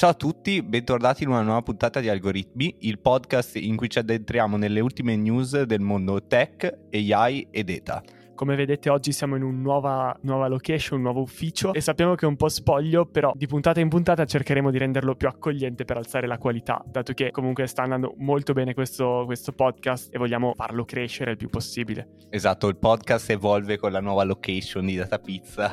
Ciao a tutti, bentornati in una nuova puntata di Algoritmi, il podcast in cui ci addentriamo nelle ultime news del mondo tech, AI e data. Come vedete oggi siamo in una nuova location, un nuovo ufficio e sappiamo che è un po' spoglio, però di puntata in puntata cercheremo di renderlo più accogliente per alzare la qualità, dato che comunque sta andando molto bene questo podcast e vogliamo farlo crescere il più possibile. Esatto, il podcast evolve con la nuova location di Data Pizza,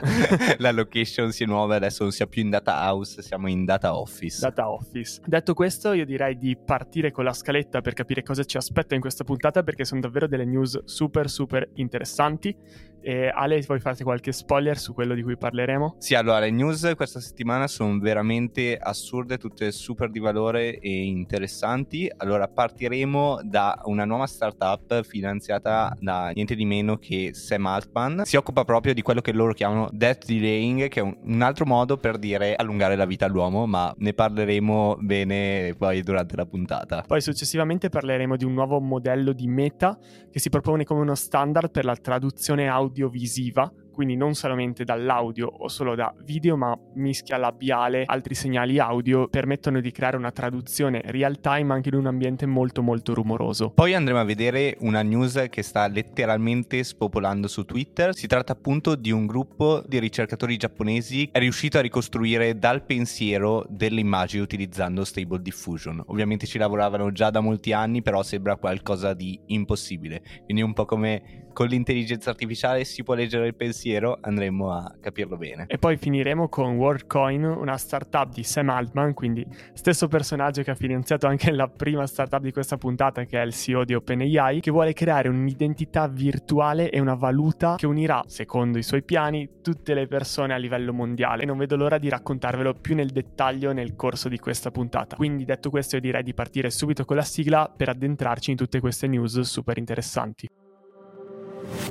la location si muove, adesso non siamo più in Data House, siamo in Data Office. Data Office. Detto questo io direi di partire con la scaletta per capire cosa ci aspetta in questa puntata, perché sono davvero delle news super super interessanti. E Ale, vuoi fare qualche spoiler su quello di cui parleremo? Sì, allora le news questa settimana sono veramente assurde, tutte super di valore e interessanti. Allora partiremo da una nuova startup finanziata da niente di meno che Sam Altman. Si occupa proprio di quello che loro chiamano death delaying, che è un altro modo per dire allungare la vita all'uomo, ma ne parleremo bene poi durante la puntata. Poi successivamente parleremo di un nuovo modello di Meta che si propone come uno standard per la traduzione audiovisiva, quindi non solamente dall'audio o solo da video, ma mischia labiale, altri segnali audio permettono di creare una traduzione real time anche in un ambiente molto molto rumoroso. Poi andremo a vedere una news che sta letteralmente spopolando su Twitter. Si tratta appunto di un gruppo di ricercatori giapponesi che è riuscito a ricostruire dal pensiero delle immagini utilizzando Stable Diffusion. Ovviamente ci lavoravano già da molti anni, però sembra qualcosa di impossibile, quindi un po' come con l'intelligenza artificiale si può leggere il pensiero, andremo a capirlo bene. E poi finiremo con Worldcoin, una startup di Sam Altman, quindi stesso personaggio che ha finanziato anche la prima startup di questa puntata, che è il CEO di OpenAI, che vuole creare un'identità virtuale e una valuta che unirà, secondo i suoi piani, tutte le persone a livello mondiale. E non vedo l'ora di raccontarvelo più nel dettaglio nel corso di questa puntata. Quindi detto questo io direi di partire subito con la sigla per addentrarci in tutte queste news super interessanti.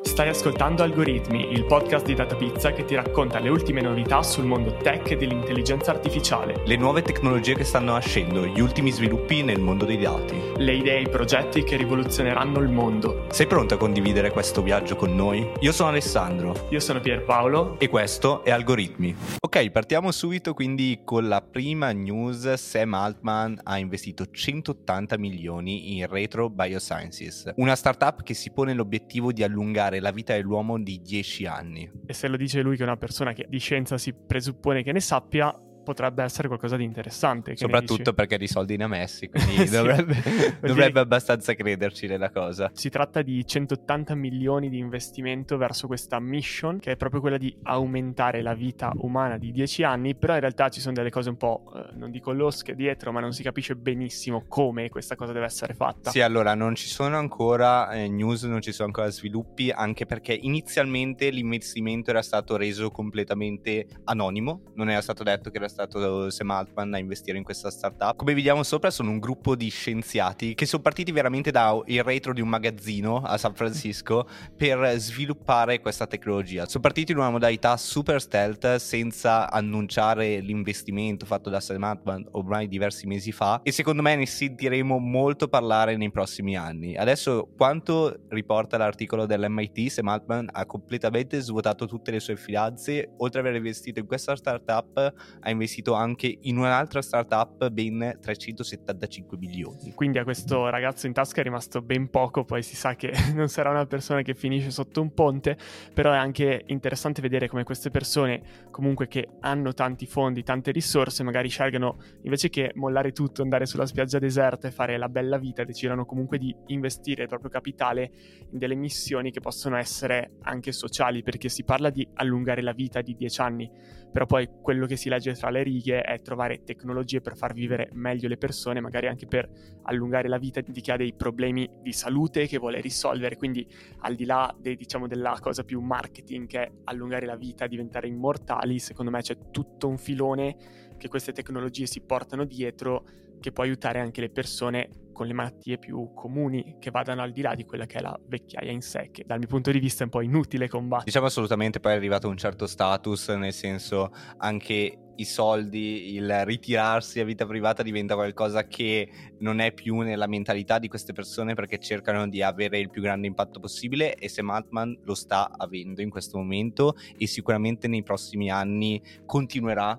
Stai ascoltando Algoritmi, il podcast di Data Pizza che ti racconta le ultime novità sul mondo tech e dell'intelligenza artificiale. Le nuove tecnologie che stanno nascendo, gli ultimi sviluppi nel mondo dei dati. Le idee e i progetti che rivoluzioneranno il mondo. Sei pronto a condividere questo viaggio con noi? Io sono Alessandro. Io sono Pierpaolo. E questo è Algoritmi. Ok, partiamo subito quindi con la prima news. Sam Altman ha investito 180 milioni in Retro Biosciences, una startup che si pone l'obiettivo di allungare la vita dell'uomo di 10 anni. E se lo dice lui, che è una persona che di scienza si presuppone che ne sappia, potrebbe essere qualcosa di interessante. Che soprattutto perché di soldi ne ha messi, quindi dovrebbe abbastanza crederci nella cosa. Si tratta di 180 milioni di investimento verso questa mission, che è proprio quella di aumentare la vita umana di 10 anni, però in realtà ci sono delle cose un po', non dico losche dietro, ma non si capisce benissimo come questa cosa deve essere fatta. Sì, allora non ci sono ancora news, non ci sono ancora sviluppi, anche perché inizialmente l'investimento era stato reso completamente anonimo, non era stato detto che era stato Sam Altman a investire in questa startup. Come vediamo sopra sono un gruppo di scienziati che sono partiti veramente da il retro di un magazzino a San Francisco per sviluppare questa tecnologia. Sono partiti in una modalità super stealth, senza annunciare l'investimento fatto da Sam Altman ormai diversi mesi fa, e secondo me ne sentiremo molto parlare nei prossimi anni. Adesso, quanto riporta l'articolo dell'MIT, Sam Altman ha completamente svuotato tutte le sue finanze. Oltre ad aver investito in questa startup ha investito anche in un'altra startup ben 375 milioni. Quindi a questo ragazzo in tasca è rimasto ben poco, poi si sa che non sarà una persona che finisce sotto un ponte, però è anche interessante vedere come queste persone, comunque che hanno tanti fondi, tante risorse, magari scelgano, invece che mollare tutto, andare sulla spiaggia deserta e fare la bella vita, decidono comunque di investire il proprio capitale in delle missioni che possono essere anche sociali, perché si parla di allungare la vita di 10 anni, però poi quello che si legge tra le righe è trovare tecnologie per far vivere meglio le persone, magari anche per allungare la vita di chi ha dei problemi di salute che vuole risolvere. Quindi al di là della cosa più marketing, che è allungare la vita, diventare immortali, secondo me c'è tutto un filone che queste tecnologie si portano dietro, che può aiutare anche le persone con le malattie più comuni, che vadano al di là di quella che è la vecchiaia in sé, che dal mio punto di vista è un po' inutile combattere. Diciamo assolutamente, poi è arrivato un certo status, nel senso anche i soldi, il ritirarsi a vita privata diventa qualcosa che non è più nella mentalità di queste persone, perché cercano di avere il più grande impatto possibile, e Sam Altman lo sta avendo in questo momento e sicuramente nei prossimi anni continuerà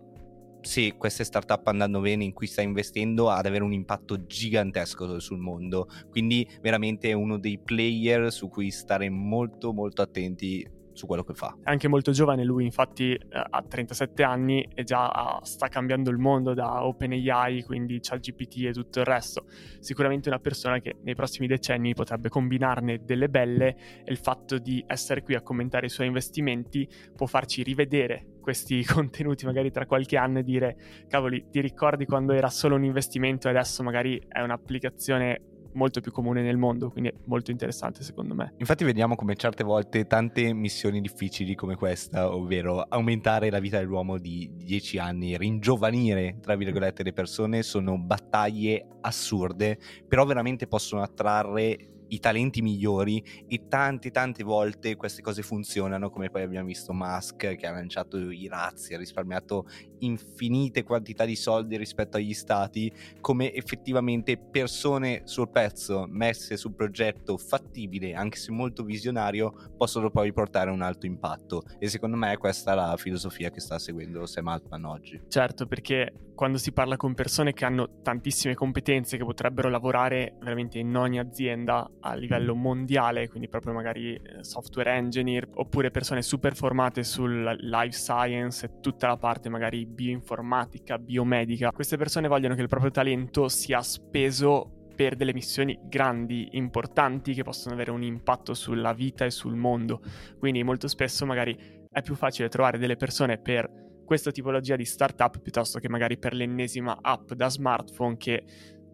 se queste startup andando bene in cui sta investendo ad avere un impatto gigantesco sul mondo, quindi veramente uno dei player su cui stare molto molto attenti su quello che fa. È anche molto giovane lui, infatti ha 37 anni e già sta cambiando il mondo, da OpenAI, quindi ChatGPT e tutto il resto. Sicuramente una persona che nei prossimi decenni potrebbe combinarne delle belle, e il fatto di essere qui a commentare i suoi investimenti può farci rivedere questi contenuti magari tra qualche anno e dire: cavoli, ti ricordi quando era solo un investimento e adesso magari è un'applicazione molto più comune nel mondo, quindi è molto interessante secondo me. Infatti vediamo come certe volte tante missioni difficili come questa, ovvero aumentare la vita dell'uomo di 10 anni, ringiovanire tra virgolette le persone, sono battaglie assurde, però veramente possono attrarre i talenti migliori, e tante volte queste cose funzionano, come poi abbiamo visto Musk che ha lanciato i razzi, ha risparmiato infinite quantità di soldi rispetto agli stati, come effettivamente persone sul pezzo, messe sul progetto fattibile anche se molto visionario, possono poi portare un alto impatto, e secondo me questa è la filosofia che sta seguendo Sam Altman oggi. Certo, perché quando si parla con persone che hanno tantissime competenze, che potrebbero lavorare veramente in ogni azienda a livello mondiale, quindi proprio magari software engineer, oppure persone super formate sul life science e tutta la parte magari bioinformatica, biomedica, queste persone vogliono che il proprio talento sia speso per delle missioni grandi, importanti, che possono avere un impatto sulla vita e sul mondo. Quindi molto spesso magari è più facile trovare delle persone per questa tipologia di startup piuttosto che magari per l'ennesima app da smartphone che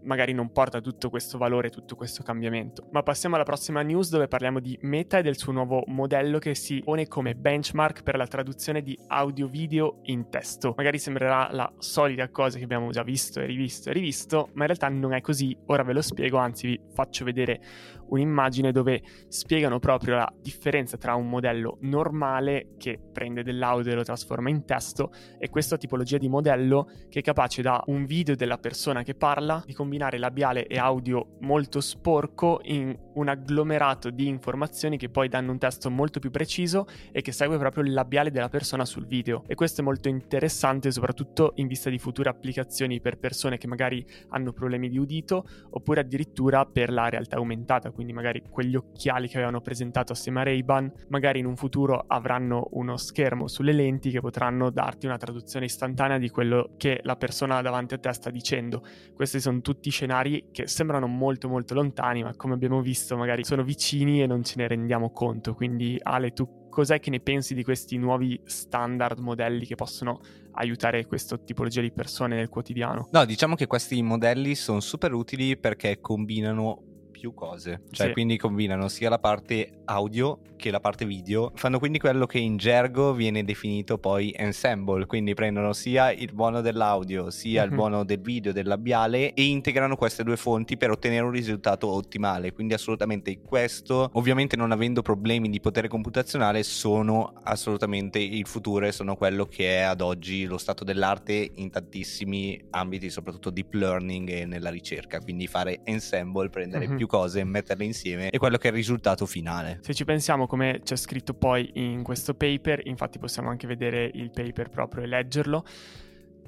magari non porta tutto questo valore, tutto questo cambiamento. Ma passiamo alla prossima news, dove parliamo di Meta e del suo nuovo modello che si pone come benchmark per la traduzione di audio-video in testo. Magari sembrerà la solita cosa che abbiamo già visto e rivisto e rivisto, ma in realtà non è così. Ora ve lo spiego, anzi vi faccio vedere un'immagine dove spiegano proprio la differenza tra un modello normale che prende dell'audio e lo trasforma in testo e questa tipologia di modello che è capace, da un video della persona che parla, di combinare labiale e audio molto sporco in un agglomerato di informazioni che poi danno un testo molto più preciso e che segue proprio il labiale della persona sul video. E questo è molto interessante soprattutto in vista di future applicazioni per persone che magari hanno problemi di udito, oppure addirittura per la realtà aumentata. Quindi magari quegli occhiali che avevano presentato assieme a Ray-Ban magari in un futuro avranno uno schermo sulle lenti che potranno darti una traduzione istantanea di quello che la persona davanti a te sta dicendo. Questi sono tutti scenari che sembrano molto molto lontani, ma come abbiamo visto magari sono vicini e non ce ne rendiamo conto. Quindi Ale, tu cos'è che ne pensi di questi nuovi standard, modelli che possono aiutare questa tipologia di persone nel quotidiano? No, diciamo che questi modelli sono super utili perché combinano più cose, cioè sì, quindi combinano sia la parte audio che la parte video, fanno quindi quello che in gergo viene definito poi ensemble, quindi prendono sia il buono dell'audio sia il buono del video, del labiale, e integrano queste due fonti per ottenere un risultato ottimale. Quindi assolutamente questo, ovviamente non avendo problemi di potere computazionale, sono assolutamente il futuro e sono quello che è ad oggi lo stato dell'arte in tantissimi ambiti, soprattutto deep learning e nella ricerca, quindi fare ensemble, prendere più cose, metterle insieme, e quello che è il risultato finale. Se ci pensiamo, come c'è scritto poi in questo paper, infatti possiamo anche vedere il paper proprio e leggerlo,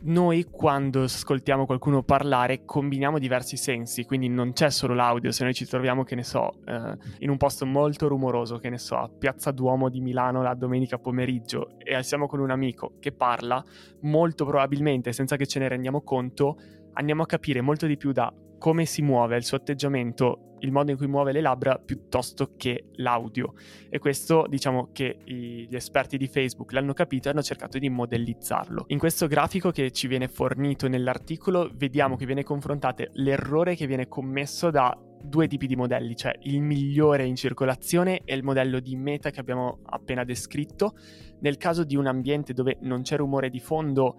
noi quando ascoltiamo qualcuno parlare combiniamo diversi sensi, quindi non c'è solo l'audio. Se noi ci troviamo, che ne so, in un posto molto rumoroso, che ne so, a Piazza Duomo di Milano la domenica pomeriggio, e siamo con un amico che parla, molto probabilmente, senza che ce ne rendiamo conto, andiamo a capire molto di più da come si muove, il suo atteggiamento, il modo in cui muove le labbra, piuttosto che l'audio. E questo, diciamo che gli esperti di Facebook l'hanno capito e hanno cercato di modellizzarlo. In questo grafico che ci viene fornito nell'articolo vediamo che viene confrontato l'errore che viene commesso da due tipi di modelli, cioè il migliore in circolazione e il modello di Meta che abbiamo appena descritto. Nel caso di un ambiente dove non c'è rumore di fondo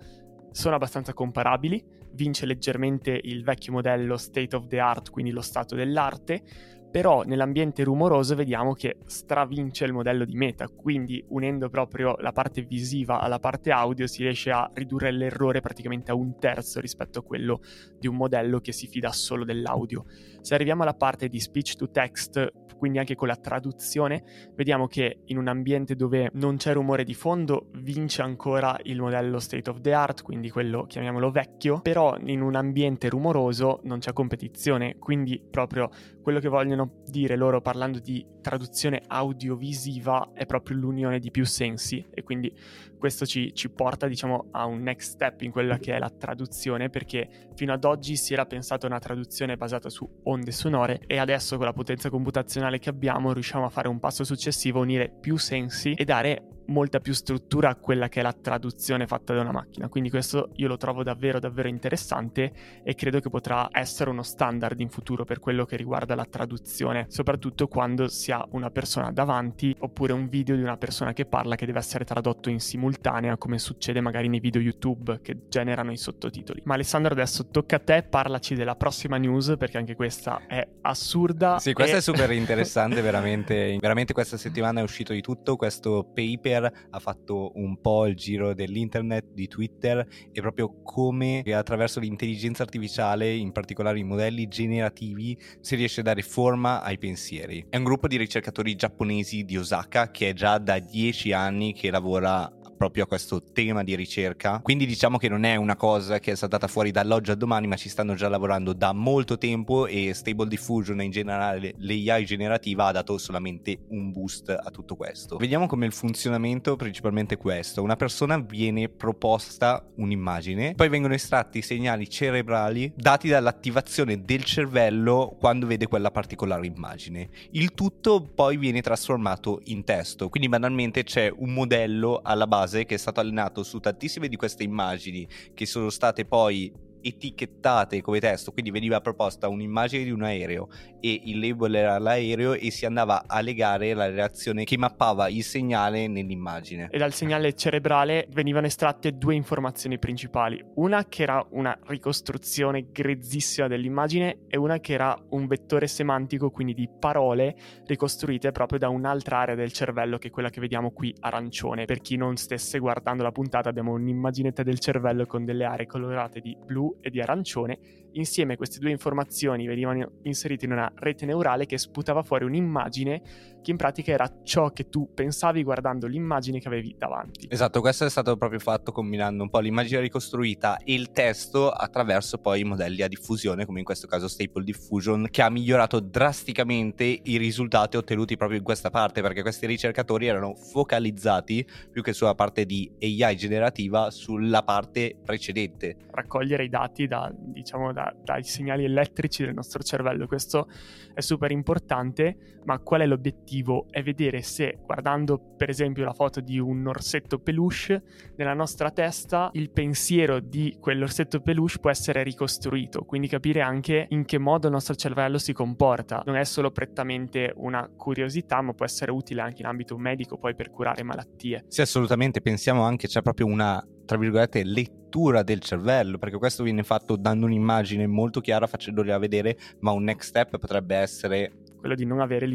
sono abbastanza comparabili, vince leggermente il vecchio modello state of the art, quindi lo stato dell'arte, però nell'ambiente rumoroso vediamo che stravince il modello di Meta, quindi unendo proprio la parte visiva alla parte audio si riesce a ridurre l'errore praticamente a un terzo rispetto a quello di un modello che si fida solo dell'audio. Se arriviamo alla parte di speech to text quindi anche con la traduzione vediamo che in un ambiente dove non c'è rumore di fondo vince ancora il modello state of the art, quindi quello chiamiamolo vecchio, però in un ambiente rumoroso non c'è competizione, quindi proprio quello che vogliono dire loro parlando di traduzione audiovisiva è proprio l'unione di più sensi, e quindi questo ci porta, diciamo, a un next step in quella che è la traduzione, perché fino ad oggi si era pensato a una traduzione basata su onde sonore e adesso con la potenza computazionale che abbiamo riusciamo a fare un passo successivo, unire più sensi e dare molta più struttura a quella che è la traduzione fatta da una macchina. Quindi questo io lo trovo davvero davvero interessante e credo che potrà essere uno standard in futuro per quello che riguarda la traduzione, soprattutto quando si ha una persona davanti oppure un video di una persona che parla che deve essere tradotto in simultanea, come succede magari nei video YouTube che generano i sottotitoli. Ma Alessandro, adesso tocca a te, parlaci della prossima news, perché anche questa è assurda. Sì, questa è super interessante. veramente questa settimana è uscito di tutto. Questo paper ha fatto un po' il giro dell'internet, di Twitter, e proprio come attraverso l'intelligenza artificiale, in particolare i modelli generativi, si riesce a dare forma ai pensieri. È un gruppo di ricercatori giapponesi di Osaka che è già da 10 anni che lavora proprio a questo tema di ricerca, quindi diciamo che non è una cosa che è saltata fuori dall'oggi al domani, ma ci stanno già lavorando da molto tempo, e Stable Diffusion e in generale l'AI generativa ha dato solamente un boost a tutto questo. Vediamo come il funzionamento principalmente questo: una persona viene proposta un'immagine, poi vengono estratti i segnali cerebrali dati dall'attivazione del cervello quando vede quella particolare immagine, il tutto poi viene trasformato in testo, quindi banalmente c'è un modello alla base che è stato allenato su tantissime di queste immagini che sono state poi etichettate come testo, quindi veniva proposta un'immagine di un aereo e il label era l'aereo e si andava a legare la reazione che mappava il segnale nell'immagine. E dal segnale cerebrale venivano estratte due informazioni principali: una che era una ricostruzione grezzissima dell'immagine e una che era un vettore semantico, quindi di parole ricostruite proprio da un'altra area del cervello, che è quella che vediamo qui arancione. Per chi non stesse guardando la puntata, abbiamo un'immaginetta del cervello con delle aree colorate di blu e di arancione. Insieme queste due informazioni venivano inserite in una rete neurale che sputava fuori un'immagine che in pratica era ciò che tu pensavi guardando l'immagine che avevi davanti. Esatto, questo è stato proprio fatto combinando un po' l'immagine ricostruita e il testo attraverso poi i modelli a diffusione, come in questo caso Stable Diffusion, che ha migliorato drasticamente i risultati ottenuti proprio in questa parte, perché questi ricercatori erano focalizzati più che sulla parte di AI generativa, sulla parte precedente. Raccogliere i dati dai segnali elettrici del nostro cervello, questo è super importante. Ma qual è l'obiettivo? È vedere se, guardando per esempio la foto di un orsetto peluche, nella nostra testa il pensiero di quell'orsetto peluche può essere ricostruito, quindi capire anche in che modo il nostro cervello si comporta. Non è solo prettamente una curiosità, ma può essere utile anche in ambito medico poi per curare malattie. Sì, assolutamente, pensiamo anche, c'è proprio una, tra virgolette, lettura del cervello, perché questo viene fatto dando un'immagine molto chiara, facendola vedere, ma un next step potrebbe essere quello di non avere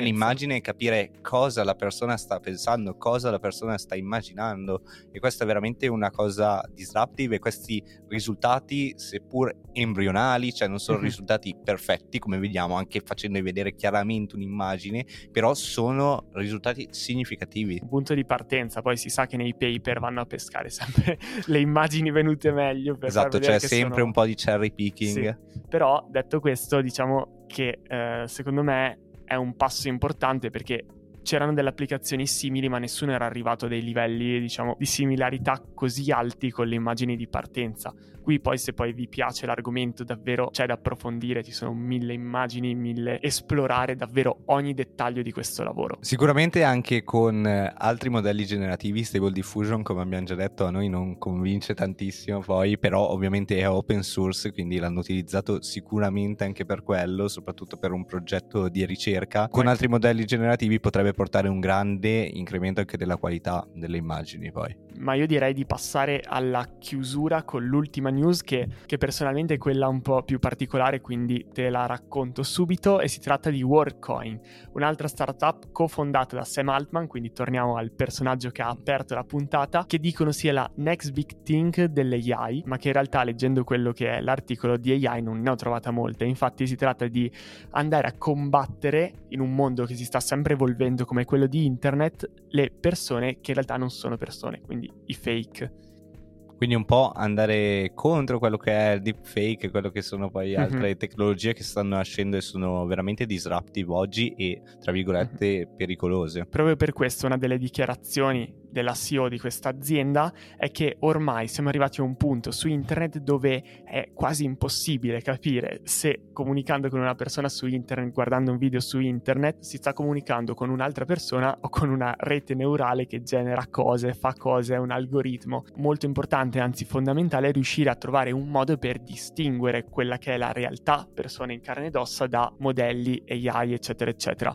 l'immagine e capire cosa la persona sta pensando, cosa la persona sta immaginando. E questa è veramente una cosa disruptive, e questi risultati, seppur embrionali, cioè non sono risultati perfetti, come vediamo anche facendo vedere chiaramente un'immagine, però sono risultati significativi. Un punto di partenza, poi si sa che nei paper vanno a pescare sempre le immagini venute meglio. Per esatto, c'è cioè sempre un po' di cherry picking. Sì. Però detto questo, diciamo che secondo me è un passo importante, perché c'erano delle applicazioni simili, ma nessuno era arrivato a dei livelli, diciamo, di similarità così alti con le immagini di partenza. Qui poi, se poi vi piace l'argomento, davvero c'è da approfondire, ci sono 1000 immagini, 1000, esplorare davvero ogni dettaglio di questo lavoro. Sicuramente anche con altri modelli generativi, Stable Diffusion, come abbiamo già detto, a noi non convince tantissimo poi, però ovviamente è open source, quindi l'hanno utilizzato sicuramente anche per quello, soprattutto per un progetto di ricerca. Con altri modelli generativi potrebbe portare un grande incremento anche della qualità delle immagini poi. ma io direi di passare alla chiusura con l'ultima news che personalmente è quella un po' più particolare, quindi te la racconto subito, e si tratta di Worldcoin, un'altra startup cofondata da Sam Altman, quindi torniamo al personaggio che ha aperto la puntata, che dicono sia la next big thing delle AI, ma che in realtà leggendo quello che è l'articolo di AI non ne ho trovata molte. Infatti si tratta di andare a combattere in un mondo che si sta sempre evolvendo come quello di internet le persone che in realtà non sono persone, quindi i fake. Quindi un po' andare contro quello che è il deepfake e quello che sono poi altre tecnologie che stanno nascendo e sono veramente disruptive oggi e, tra virgolette, pericolose. Proprio per questo una delle dichiarazioni della CEO di questa azienda è che ormai siamo arrivati a un punto su internet dove è quasi impossibile capire se comunicando con una persona su internet, guardando un video su internet, si sta comunicando con un'altra persona o con una rete neurale che genera cose, fa cose, è un algoritmo molto importante. Anzi, fondamentale riuscire a trovare un modo per distinguere quella che è la realtà, persone in carne ed ossa, da modelli, AI, eccetera, eccetera.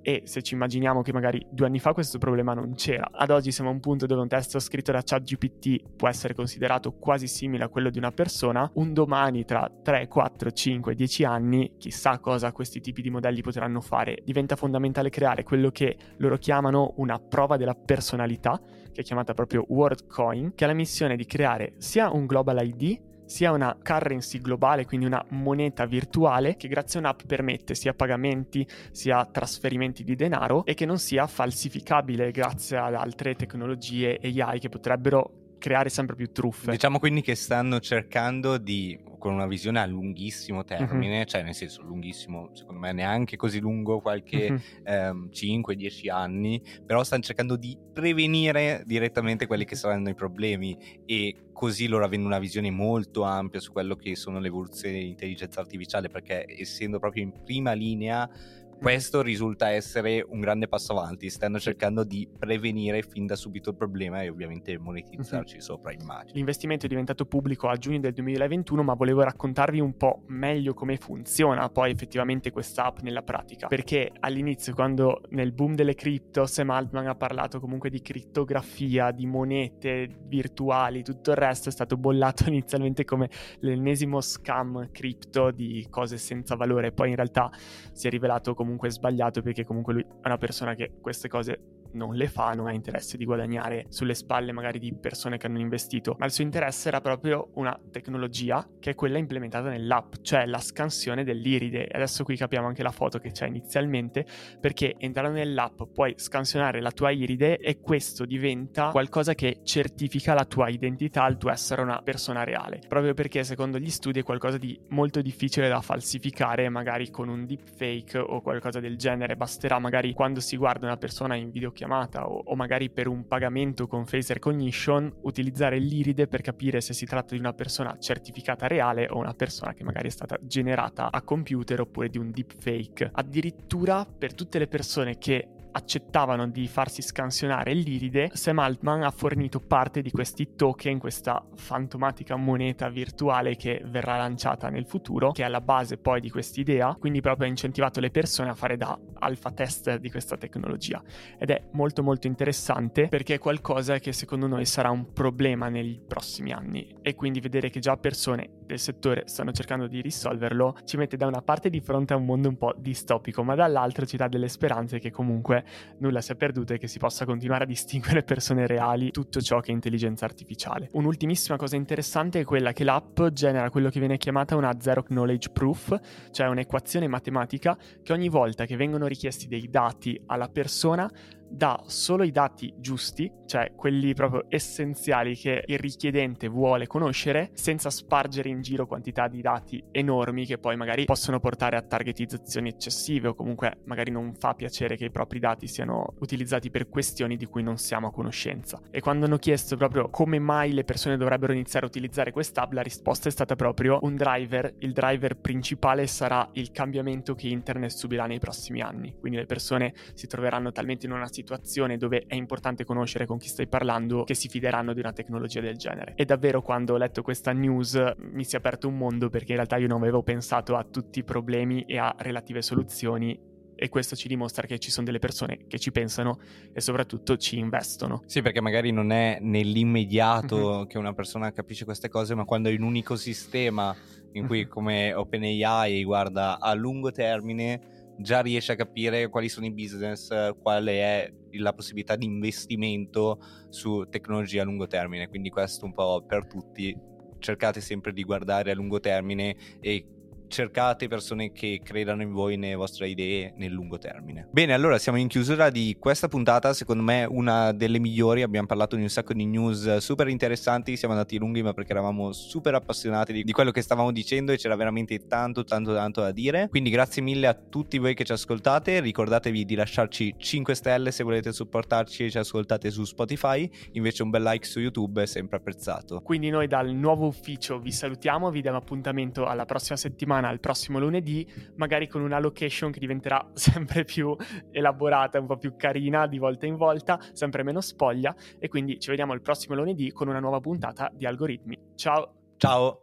E se ci immaginiamo che magari 2 anni fa questo problema non c'era, ad oggi siamo a un punto dove un testo scritto da ChatGPT può essere considerato quasi simile a quello di una persona, un domani tra 3, 4, 5, 10 anni chissà cosa questi tipi di modelli potranno fare. Diventa fondamentale creare quello che loro chiamano una prova della personalità, che è chiamata proprio Worldcoin, che ha la missione di creare sia un global ID sia una currency globale, quindi una moneta virtuale che grazie a un'app permette sia pagamenti sia trasferimenti di denaro e che non sia falsificabile grazie ad altre tecnologie AI che potrebbero creare sempre più truffe. Diciamo quindi che stanno cercando di, con una visione a lunghissimo termine, cioè nel senso lunghissimo, secondo me neanche così lungo, qualche 5-10 anni, però stanno cercando di prevenire direttamente quelli che saranno i problemi e così loro avendo una visione molto ampia su quello che sono le evoluzioni dell'intelligenza artificiale, perché essendo proprio in prima linea questo risulta essere un grande passo avanti. Stanno cercando di prevenire fin da subito il problema e ovviamente monetizzarci sopra, immagino. L'investimento è diventato pubblico a giugno del 2021, ma volevo raccontarvi un po' meglio come funziona poi effettivamente questa app nella pratica, perché all'inizio, quando nel boom delle cripto Sam Altman ha parlato comunque di crittografia, di monete virtuali, tutto il resto, è stato bollato inizialmente come l'ennesimo scam cripto di cose senza valore. Poi in realtà si è rivelato comunque sbagliato, perché comunque lui è una persona che queste cose non le fa, non ha interesse di guadagnare sulle spalle magari di persone che hanno investito, ma il suo interesse era proprio una tecnologia che è quella implementata nell'app, cioè la scansione dell'iride. Adesso qui capiamo anche la foto che c'è inizialmente, perché entrando nell'app puoi scansionare la tua iride e questo diventa qualcosa che certifica la tua identità, il tuo essere una persona reale, proprio perché secondo gli studi è qualcosa di molto difficile da falsificare magari con un deepfake o qualcosa del genere. Basterà magari quando si guarda una persona in videochiamata o magari per un pagamento con face recognition utilizzare l'iride per capire se si tratta di una persona certificata reale o una persona che magari è stata generata a computer oppure di un deepfake. Addirittura per tutte le persone che accettavano di farsi scansionare l'iride, Sam Altman ha fornito parte di questi token, questa fantomatica moneta virtuale che verrà lanciata nel futuro, che è alla base poi di quest'idea. Quindi proprio ha incentivato le persone a fare da alpha test di questa tecnologia, ed è molto molto interessante perché è qualcosa che secondo noi sarà un problema nei prossimi anni, e quindi vedere che già persone del settore stanno cercando di risolverlo ci mette da una parte di fronte a un mondo un po' distopico, ma dall'altra ci dà delle speranze che comunque nulla si è perduto e che si possa continuare a distinguere persone reali, tutto ciò che è intelligenza artificiale. Un'ultimissima cosa interessante è quella che l'app genera quello che viene chiamata una zero knowledge proof, cioè un'equazione matematica che ogni volta che vengono richiesti dei dati alla persona dà solo i dati giusti, cioè quelli proprio essenziali che il richiedente vuole conoscere, senza spargere in giro quantità di dati enormi che poi magari possono portare a targetizzazioni eccessive o comunque magari non fa piacere che i propri dati siano utilizzati per questioni di cui non siamo a conoscenza. E quando hanno chiesto proprio come mai le persone dovrebbero iniziare a utilizzare quest'app, la risposta è stata proprio un driver. Il driver principale sarà il cambiamento che internet subirà nei prossimi anni, quindi le persone si troveranno talmente in una situazione dove è importante conoscere con chi stai parlando che si fideranno di una tecnologia del genere. E davvero quando ho letto questa news mi si è aperto un mondo, perché in realtà io non avevo pensato a tutti i problemi e a relative soluzioni e questo ci dimostra che ci sono delle persone che ci pensano e soprattutto ci investono. Sì, perché magari non è nell'immediato che una persona capisce queste cose, ma quando è in un ecosistema in cui come OpenAI guarda a lungo termine, già riesce a capire quali sono i business, quale è la possibilità di investimento su tecnologie a lungo termine. Quindi questo un po' per tutti, cercate sempre di guardare a lungo termine e cercate persone che credano in voi, nelle vostre idee nel lungo termine. Bene, allora siamo in chiusura di questa puntata, secondo me una delle migliori. Abbiamo parlato di un sacco di news super interessanti, siamo andati lunghi ma perché eravamo super appassionati di quello che stavamo dicendo e c'era veramente tanto da dire. Quindi grazie mille a tutti voi che ci ascoltate, ricordatevi di lasciarci 5 stelle se volete supportarci e ci ascoltate su Spotify, invece un bel like su YouTube è sempre apprezzato. Quindi noi dal nuovo ufficio vi salutiamo, vi diamo appuntamento alla prossima settimana, al prossimo lunedì, magari con una location che diventerà sempre più elaborata, un po' più carina di volta in volta, sempre meno spoglia, e quindi ci vediamo il prossimo lunedì con una nuova puntata di Algoritmi. Ciao! Ciao!